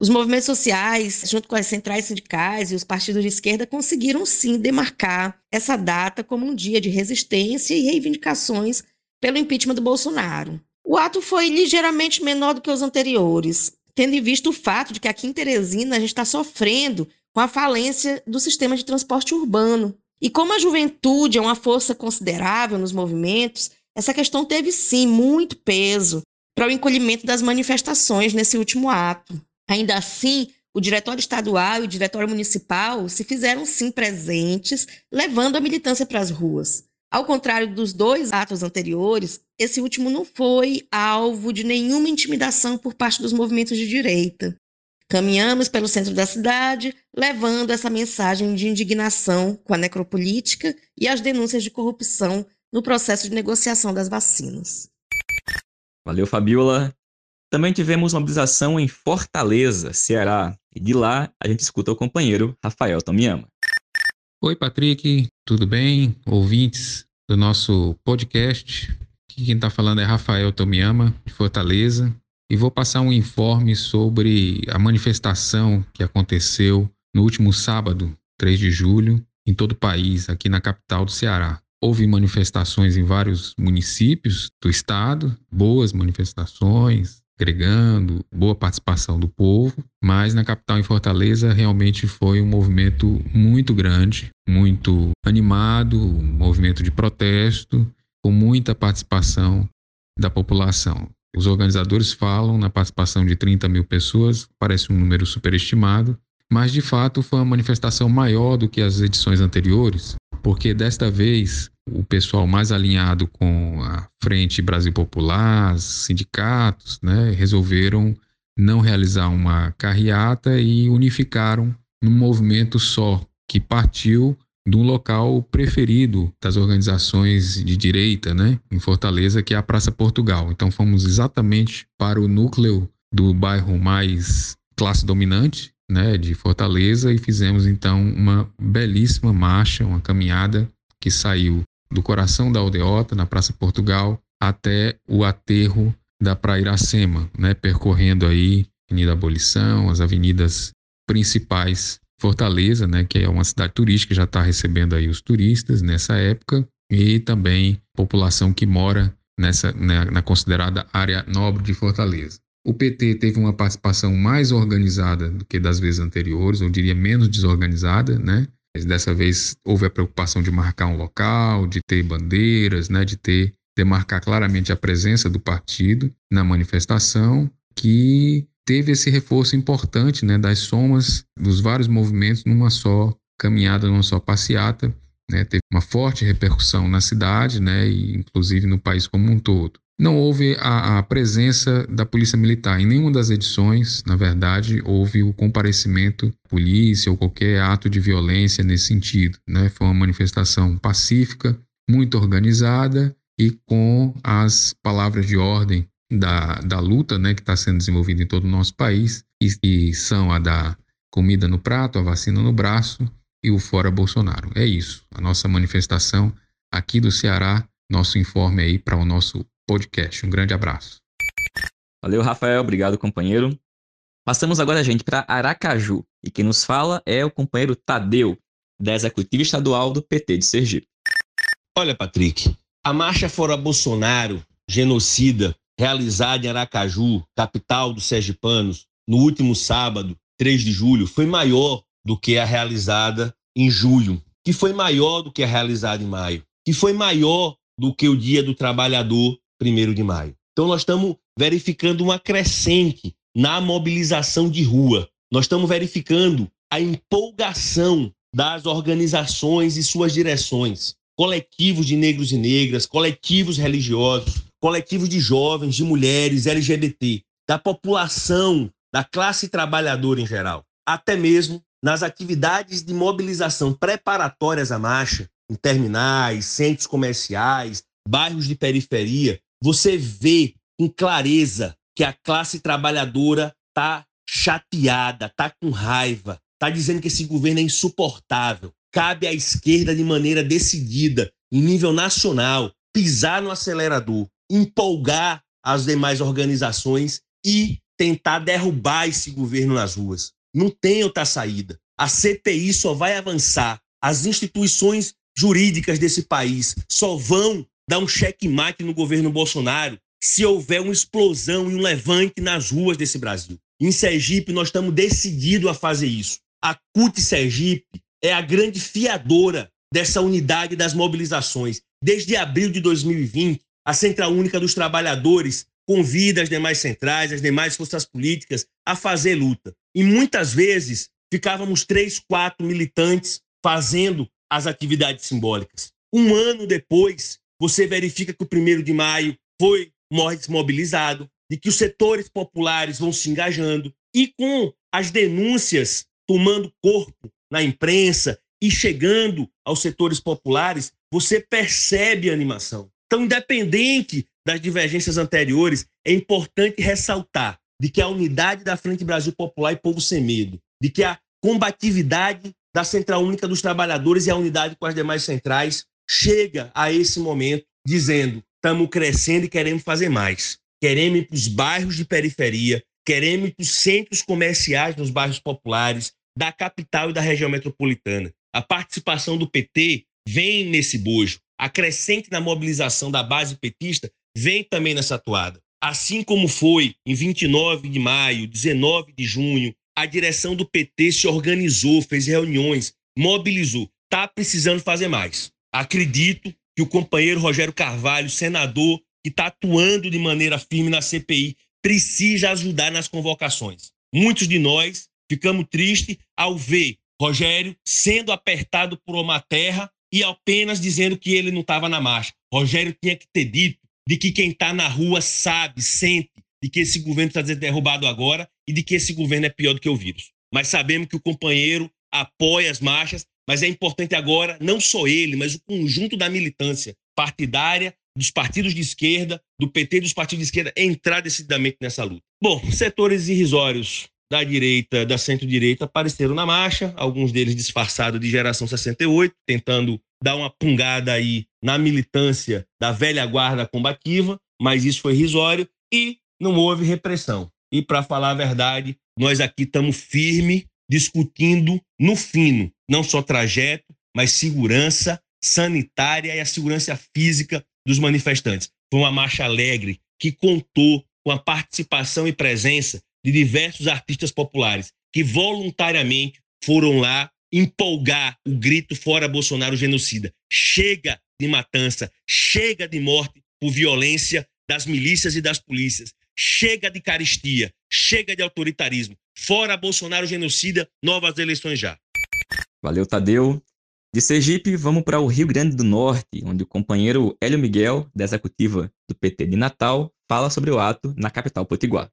os movimentos sociais, junto com as centrais sindicais e os partidos de esquerda, conseguiram sim demarcar essa data como um dia de resistência e reivindicações pelo impeachment do Bolsonaro. O ato foi ligeiramente menor do que os anteriores, tendo em vista o fato de que aqui em Teresina a gente está sofrendo com a falência do sistema de transporte urbano. E como a juventude é uma força considerável nos movimentos, essa questão teve sim muito peso para o encolhimento das manifestações nesse último ato. Ainda assim, o diretório estadual e o diretório municipal se fizeram sim presentes, levando a militância para as ruas. Ao contrário dos dois atos anteriores, esse último não foi alvo de nenhuma intimidação por parte dos movimentos de direita. Caminhamos pelo centro da cidade, levando essa mensagem de indignação com a necropolítica e as denúncias de corrupção no processo de negociação das vacinas. Valeu, Fabiola. Também tivemos mobilização em Fortaleza, Ceará, e de lá a gente escuta o companheiro Rafael Tomiama. Oi, Patrick, tudo bem? Ouvintes do nosso podcast, aqui quem está falando é Rafael Tomiama, de Fortaleza, e vou passar um informe sobre a manifestação que aconteceu no último sábado, três de julho, em todo o país, aqui na capital do Ceará. Houve manifestações em vários municípios do estado, boas manifestações, agregando boa participação do povo, mas na capital, em Fortaleza, realmente foi um movimento muito grande, muito animado, um movimento de protesto, com muita participação da população. Os organizadores falam na participação de trinta mil pessoas, parece um número superestimado, mas de fato foi uma manifestação maior do que as edições anteriores, porque desta vez o pessoal mais alinhado com a Frente Brasil Popular, sindicatos, né, resolveram não realizar uma carreata e unificaram num movimento só, que partiu de um local preferido das organizações de direita, né, em Fortaleza, que é a Praça Portugal. Então fomos exatamente para o núcleo do bairro mais classe dominante, né, de Fortaleza, e fizemos então uma belíssima marcha, uma caminhada que saiu do coração da aldeota, na Praça Portugal, até o aterro da Praia Iracema, né, percorrendo aí a Avenida Abolição, as avenidas principais Fortaleza, né, que é uma cidade turística, já está recebendo aí os turistas nessa época, e também população que mora nessa, né, na considerada área nobre de Fortaleza. O P T teve uma participação mais organizada do que das vezes anteriores, eu diria menos desorganizada, né? Mas dessa vez houve a preocupação de marcar um local, de ter bandeiras, né, de ter demarcar claramente a presença do partido na manifestação, que teve esse reforço importante, né, das somas dos vários movimentos numa só caminhada, numa só passeata, né, teve uma forte repercussão na cidade, né, e inclusive no país como um todo. Não houve a, a presença da polícia militar. Em nenhuma das edições, na verdade, houve o comparecimento da polícia ou qualquer ato de violência nesse sentido, né? Foi uma manifestação pacífica, muito organizada e com as palavras de ordem Da, da luta, né, que está sendo desenvolvida em todo o nosso país, e, e são a da comida no prato, a vacina no braço e o fora Bolsonaro. É isso, a nossa manifestação aqui do Ceará, nosso informe aí para o nosso podcast. Um grande abraço. Valeu, Rafael. Obrigado, companheiro. Passamos agora, gente, para Aracaju, e quem nos fala é o companheiro Tadeu, da Executiva Estadual do P T de Sergipe. Olha, Patrick, a marcha fora Bolsonaro, genocida, realizada em Aracaju, capital dos sergipanos, no último sábado, três de julho, foi maior do que a realizada em julho, que foi maior do que a realizada em maio, que foi maior do que o Dia do Trabalhador, primeiro de maio. Então nós estamos verificando uma crescente na mobilização de rua. Nós estamos verificando a empolgação das organizações e suas direções, coletivos de negros e negras, coletivos religiosos, coletivos de jovens, de mulheres, L G B T, da população, da classe trabalhadora em geral. Até mesmo nas atividades de mobilização preparatórias à marcha, em terminais, centros comerciais, bairros de periferia, você vê com clareza que a classe trabalhadora está chateada, está com raiva, está dizendo que esse governo é insuportável. Cabe à esquerda, de maneira decidida, em nível nacional, pisar no acelerador, empolgar as demais organizações e tentar derrubar esse governo nas ruas. Não tem outra saída. A C P I só vai avançar. As instituições jurídicas desse país só vão dar um checkmate no governo Bolsonaro se houver uma explosão e um levante nas ruas desse Brasil. Em Sergipe, nós estamos decididos a fazer isso. A C U T Sergipe é a grande fiadora dessa unidade das mobilizações. Desde abril de dois mil e vinte, a Central Única dos Trabalhadores convida as demais centrais, as demais forças políticas a fazer luta. E muitas vezes ficávamos três, quatro militantes fazendo as atividades simbólicas. Um ano depois, você verifica que o primeiro de maio foi desmobilizado, de que os setores populares vão se engajando, e com as denúncias tomando corpo na imprensa e chegando aos setores populares, você percebe a animação. Então, independente das divergências anteriores, é importante ressaltar de que a unidade da Frente Brasil Popular e Povo Sem Medo, de que a combatividade da Central Única dos Trabalhadores e a unidade com as demais centrais chega a esse momento dizendo: estamos crescendo e queremos fazer mais. Queremos ir para os bairros de periferia, queremos ir para os centros comerciais nos bairros populares, da capital e da região metropolitana. A participação do P T vem nesse bojo. A crescente na mobilização da base petista vem também nessa toada. Assim como foi em vinte e nove de maio, dezenove de junho, a direção do P T se organizou, fez reuniões, mobilizou. Está precisando fazer mais. Acredito que o companheiro Rogério Carvalho, senador, que está atuando de maneira firme na C P I, precisa ajudar nas convocações. Muitos de nós ficamos tristes ao ver Rogério sendo apertado por uma terra e apenas dizendo que ele não estava na marcha. Rogério tinha que ter dito de que quem está na rua sabe, sente, de que esse governo está derrubado agora e de que esse governo é pior do que o vírus. Mas sabemos que o companheiro apoia as marchas, mas é importante agora, não só ele, mas o conjunto da militância partidária, dos partidos de esquerda, do P T e dos partidos de esquerda, entrar decididamente nessa luta. Bom, setores irrisórios da direita, da centro-direita, apareceram na marcha, alguns deles disfarçados de geração sessenta e oito, tentando dar uma pungada aí na militância da velha guarda combativa, mas isso foi irrisório e não houve repressão. E, para falar a verdade, nós aqui estamos firmes discutindo no fino, não só trajeto, mas segurança sanitária e a segurança física dos manifestantes. Foi uma marcha alegre que contou com a participação e presença de diversos artistas populares que voluntariamente foram lá empolgar o grito fora Bolsonaro genocida. Chega de matança, chega de morte por violência das milícias e das polícias. Chega de caristia, chega de autoritarismo. Fora Bolsonaro genocida, novas eleições já. Valeu, Tadeu. De Sergipe, vamos para o Rio Grande do Norte, onde o companheiro Hélio Miguel, da executiva do P T de Natal, fala sobre o ato na capital potiguar.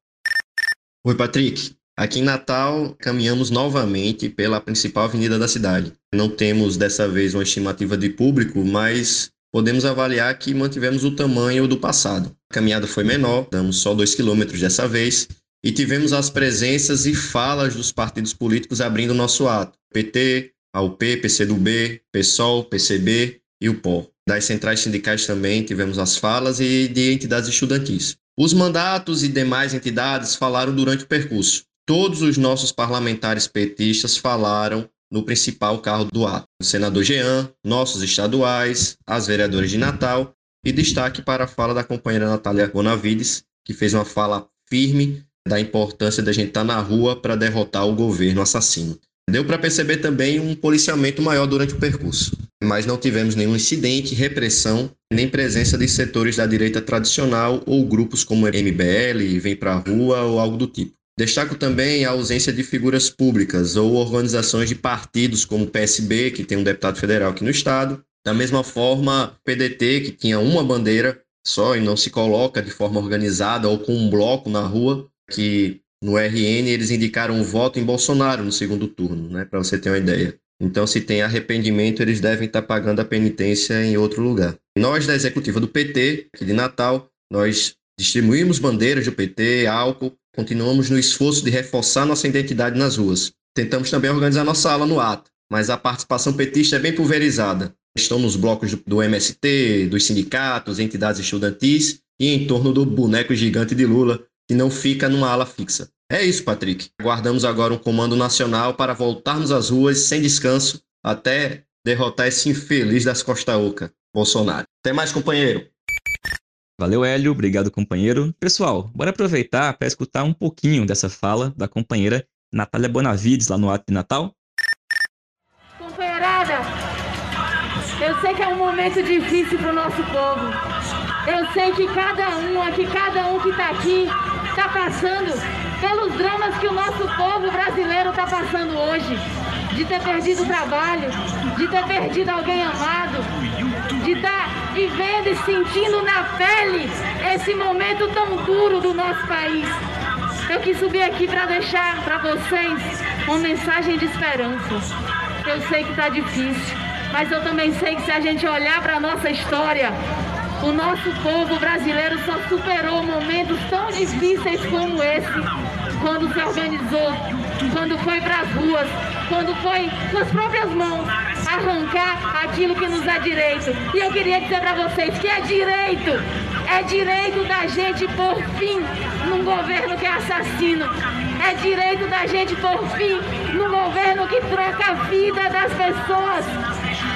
Oi, Patrick. Aqui em Natal, caminhamos novamente pela principal avenida da cidade. Não temos, dessa vez, uma estimativa de público, mas podemos avaliar que mantivemos o tamanho do passado. A caminhada foi menor, damos só dois quilômetros dessa vez, e tivemos as presenças e falas dos partidos políticos abrindo nosso ato. P T, A O P, PCdoB, PSOL, PCB e o P O. Das centrais sindicais também tivemos as falas e de entidades estudantis. Os mandatos e demais entidades falaram durante o percurso. Todos os nossos parlamentares petistas falaram no principal carro do ato. O senador Jean, nossos estaduais, as vereadoras de Natal e destaque para a fala da companheira Natália Bonavides, que fez uma fala firme da importância da gente estar na rua para derrotar o governo assassino. Deu para perceber também um policiamento maior durante o percurso, mas não tivemos nenhum incidente, repressão, nem presença de setores da direita tradicional ou grupos como M B L, Vem Pra Rua ou algo do tipo. Destaco também a ausência de figuras públicas ou organizações de partidos como o P S B, que tem um deputado federal aqui no estado. Da mesma forma, o P D T, que tinha uma bandeira só e não se coloca de forma organizada ou com um bloco na rua, que no R N eles indicaram um voto em Bolsonaro no segundo turno, né, para você ter uma ideia. Então, se tem arrependimento, eles devem estar pagando a penitência em outro lugar. Nós, da executiva do P T, aqui de Natal, nós distribuímos bandeiras do P T, álcool. Continuamos no esforço de reforçar nossa identidade nas ruas. Tentamos também organizar nossa ala no ato, mas a participação petista é bem pulverizada. Estão nos blocos do M S T, dos sindicatos, entidades estudantis e em torno do boneco gigante de Lula, que não fica numa ala fixa. É isso, Patrick. Aguardamos agora um comando nacional para voltarmos às ruas sem descanso até derrotar esse infeliz das Costa Oca, Bolsonaro. Até mais, companheiro. Valeu, Hélio. Obrigado, companheiro. Pessoal, bora aproveitar para escutar um pouquinho dessa fala da companheira Natália Bonavides, lá no ato de Natal. Companheirada, eu sei que é um momento difícil para o nosso povo. Eu sei que cada um aqui, cada um que está aqui, está passando pelos dramas que o nosso povo brasileiro está passando hoje. De ter perdido o trabalho, de ter perdido alguém amado, de estar vivendo e sentindo na pele esse momento tão duro do nosso país. Eu quis subir aqui para deixar para vocês uma mensagem de esperança. Eu sei que está difícil, mas eu também sei que se a gente olhar para a nossa história, o nosso povo brasileiro só superou momentos tão difíceis como esse, quando se organizou, quando foi para as ruas, quando foi com as próprias mãos arrancar aquilo que nos é direito. E eu queria dizer para vocês que é direito, é direito da gente pôr fim num governo que é assassino, é direito da gente pôr fim num governo que troca a vida das pessoas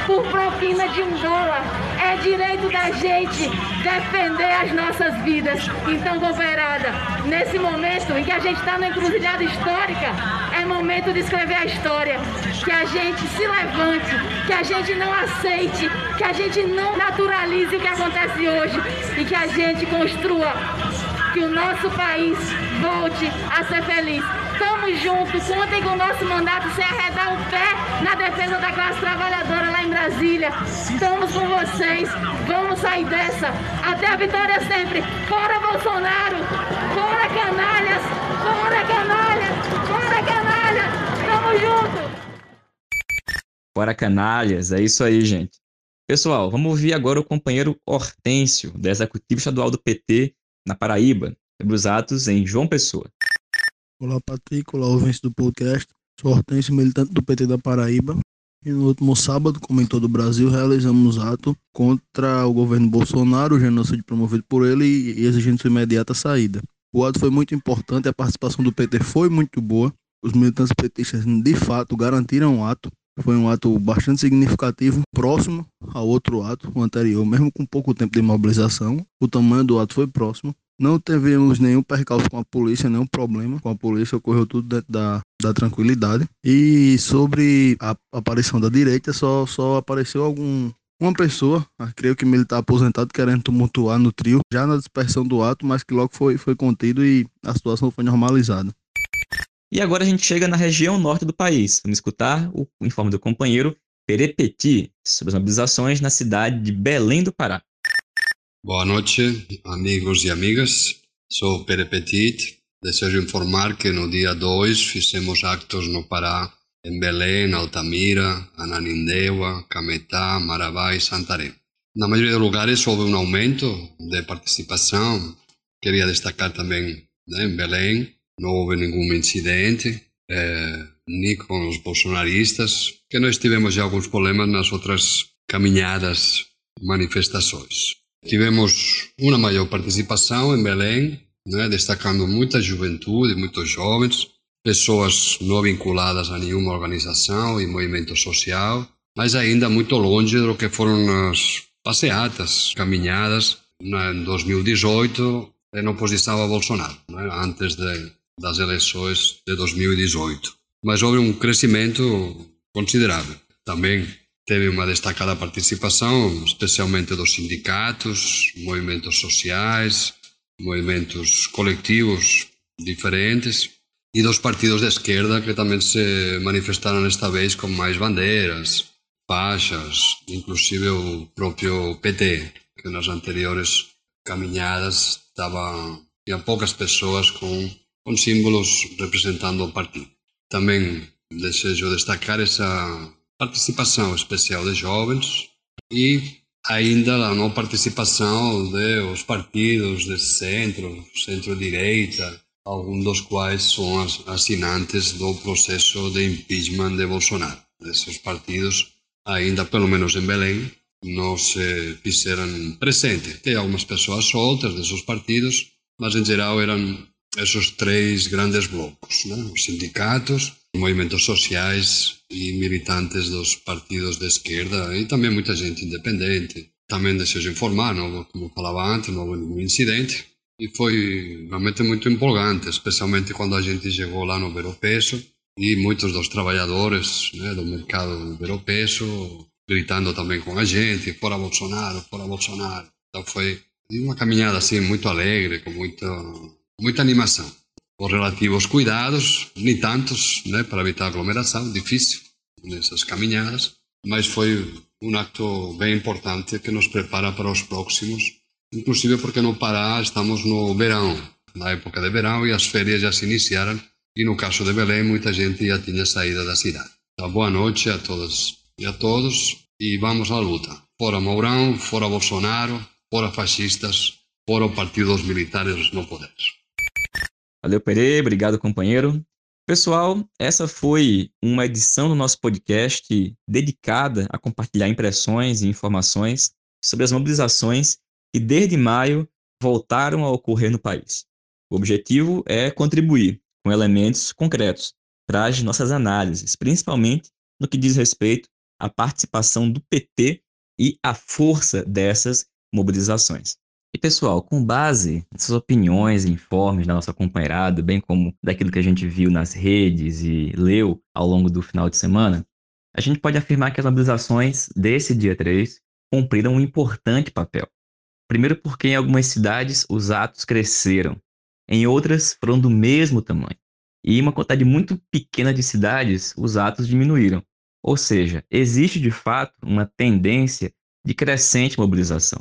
por propina de um dólar, é direito da gente defender as nossas vidas. Então, companheirada, nesse momento em que a gente está na encruzilhada histórica, é momento de escrever a história, que a gente se levante, que a gente não aceite, que a gente não naturalize o que acontece hoje e que a gente construa, que o nosso país volte a ser feliz. Estamos juntos, contem com o nosso mandato sem arredar o pé na defesa da classe trabalhadora lá em Brasília. Estamos com vocês, vamos sair dessa. Até a vitória sempre. Fora Bolsonaro, fora canalhas, fora canalhas, fora canalhas. Estamos juntos. Fora canalhas, é isso aí, gente. Pessoal, vamos ouvir agora o companheiro Hortêncio, da executiva estadual do P T, na Paraíba, sobre os atos em João Pessoa. Olá, Patrick, olá, ouvintes do podcast. Sou Hortêncio, militante do P T da Paraíba. E no último sábado, como em todo o Brasil, realizamos ato contra o governo Bolsonaro, o genocídio promovido por ele e exigindo sua imediata saída. O ato foi muito importante, a participação do P T foi muito boa. os militantes petistas de fato garantiram o ato. Foi um ato bastante significativo, próximo ao outro ato, o anterior, mesmo com pouco tempo de mobilização. O tamanho do ato foi próximo. Não tivemos nenhum percalço com a polícia, nenhum problema com a polícia, ocorreu tudo dentro da, da tranquilidade. E sobre a aparição da direita, só, só apareceu algum... Uma pessoa, creio que militar aposentado, querendo tumultuar no trio, já na dispersão do ato, mas que logo foi, foi contido e a situação foi normalizada. E agora a gente chega na região norte do país. Vamos escutar o informe do companheiro Perepeti sobre as mobilizações na cidade de Belém do Pará. Boa noite, amigos e amigas. Sou Perepeti. Desejo informar que no dia dois fizemos actos no Pará, em Belém, Altamira, Ananindeua, Cametá, Marabá e Santarém. Na maioria dos lugares houve um aumento de participação. Queria destacar também, né, em Belém, não houve nenhum incidente, eh, nem com os bolsonaristas, que nós tivemos já alguns problemas nas outras caminhadas, manifestações. Tivemos uma maior participação em Belém, né, destacando muita juventude, muitos jovens, pessoas não vinculadas a nenhuma organização e movimento social, mas ainda muito longe do que foram as passeatas, caminhadas em dois mil e dezoito em oposição a Bolsonaro, né, antes de, das eleições de dois mil e dezoito. Mas houve um crescimento considerável. Também teve uma destacada participação, especialmente dos sindicatos, movimentos sociais, movimentos coletivos diferentes, e dos partidos de esquerda que também se manifestaram esta vez com mais bandeiras, faixas, inclusive o próprio P T, que nas anteriores caminhadas estava, tinha poucas pessoas com, com símbolos representando o partido. Também desejo destacar essa participação especial de jovens e ainda a não participação dos partidos de centro, centro-direita, alguns dos quais são assinantes do processo de impeachment de Bolsonaro. Esses partidos, ainda pelo menos em Belém, não se fizeram presentes. Tem algumas pessoas soltas desses partidos, mas em geral eram esses três grandes blocos, né? Os sindicatos, movimentos sociais e militantes dos partidos de esquerda e também muita gente independente. Também desejo informar, não, como falava antes, não houve nenhum incidente. E foi realmente muito empolgante, especialmente quando a gente chegou lá no Beropeso e muitos dos trabalhadores, né, do mercado do Beropeso gritando também com a gente, fora Bolsonaro, fora Bolsonaro. Então foi uma caminhada assim muito alegre, com muita, muita animação. Os relativos cuidados, nem tantos, né, para evitar aglomeração, difícil nessas caminhadas, mas foi um acto bem importante que nos prepara para os próximos. Inclusive porque no Pará estamos no verão, na época de verão, e as férias já se iniciaram, e no caso de Belém muita gente já tinha saído da cidade. Então, boa noite a todas e a todos, e vamos à luta. Fora Mourão, fora Bolsonaro, fora fascistas, fora partidos militares no poder. Valeu, Pere, obrigado, companheiro. Pessoal, essa foi uma edição do nosso podcast dedicada a compartilhar impressões e informações sobre as mobilizações que desde maio voltaram a ocorrer no país. O objetivo é contribuir com elementos concretos para as nossas análises, principalmente no que diz respeito à participação do P T e à força dessas mobilizações. E pessoal, com base nessas opiniões e informes da nossa companheirada, bem como daquilo que a gente viu nas redes e leu ao longo do final de semana, a gente pode afirmar que as mobilizações desse dia três cumpriram um importante papel. Primeiro porque em algumas cidades os atos cresceram, em outras foram do mesmo tamanho, e em uma quantidade muito pequena de cidades os atos diminuíram. Ou seja, existe de fato uma tendência de crescente mobilização.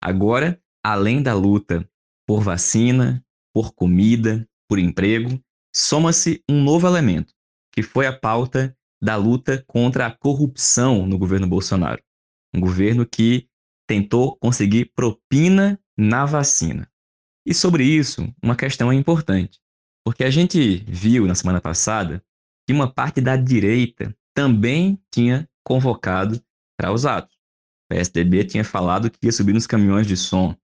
Agora, além da luta por vacina, por comida, por emprego, soma-se um novo elemento, que foi a pauta da luta contra a corrupção no governo Bolsonaro. Um governo que tentou conseguir propina na vacina. E sobre isso, uma questão é importante, porque a gente viu na semana passada que uma parte da direita também tinha convocado para os atos. O P S D B tinha falado que ia subir nos caminhões de som.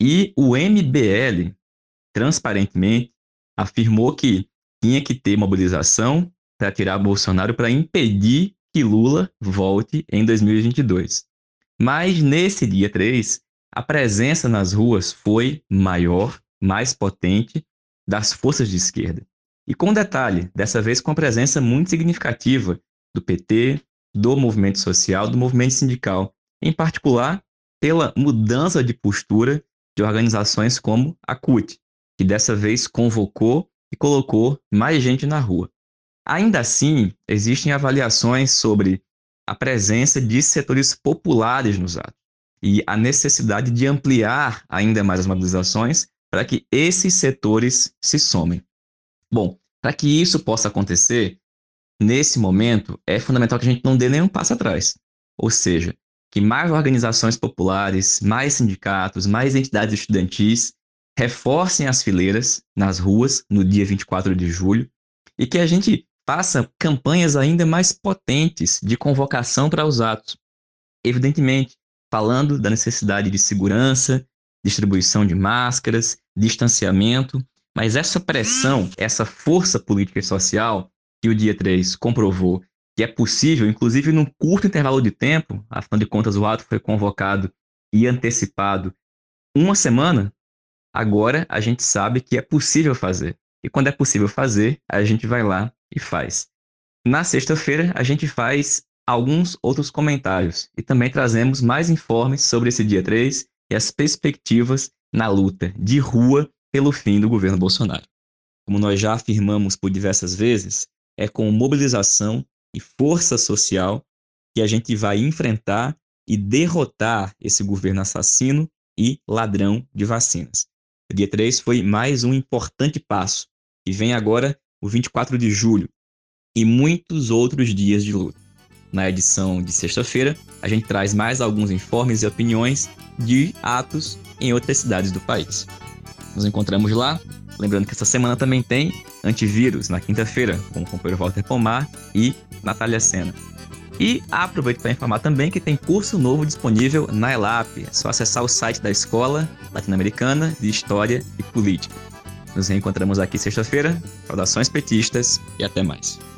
E o M B L, transparentemente, afirmou que tinha que ter mobilização para tirar Bolsonaro, para impedir que Lula volte em dois mil e vinte e dois. Mas nesse dia três, a presença nas ruas foi maior, mais potente, das forças de esquerda. E com detalhe, dessa vez com a presença muito significativa do P T, do movimento social, do movimento sindical, em particular pela mudança de postura de organizações como a C U T, que dessa vez convocou e colocou mais gente na rua. Ainda assim, existem avaliações sobre a presença de setores populares nos atos e a necessidade de ampliar ainda mais as mobilizações para que esses setores se somem. Bom, para que isso possa acontecer, nesse momento, é fundamental que a gente não dê nenhum passo atrás. Ou seja, que mais organizações populares, mais sindicatos, mais entidades estudantis reforcem as fileiras nas ruas no dia vinte e quatro de julho e que a gente faça campanhas ainda mais potentes de convocação para os atos. Evidentemente, falando da necessidade de segurança, distribuição de máscaras, distanciamento, mas essa pressão, essa força política e social que o dia três comprovou que é possível, inclusive num curto intervalo de tempo, afinal de contas o ato foi convocado e antecipado uma semana, agora a gente sabe que é possível fazer. E quando é possível fazer, a gente vai lá e faz. Na sexta-feira, a gente faz alguns outros comentários e também trazemos mais informes sobre esse dia três e as perspectivas na luta de rua pelo fim do governo Bolsonaro. Como nós já afirmamos por diversas vezes, é com mobilização e força social que a gente vai enfrentar e derrotar esse governo assassino e ladrão de vacinas. O dia três foi mais um importante passo, e vem agora o vinte e quatro de julho e muitos outros dias de luta. Na edição de sexta-feira, a gente traz mais alguns informes e opiniões de atos em outras cidades do país. Nos encontramos lá. Lembrando que essa semana também tem Antivírus, na quinta-feira, com o companheiro Walter Pomar e Natália Sena. E aproveito para informar também que tem curso novo disponível na ELAP. É só acessar o site da Escola Latino-Americana de História e Política. Nos reencontramos aqui sexta-feira. Saudações petistas e até mais.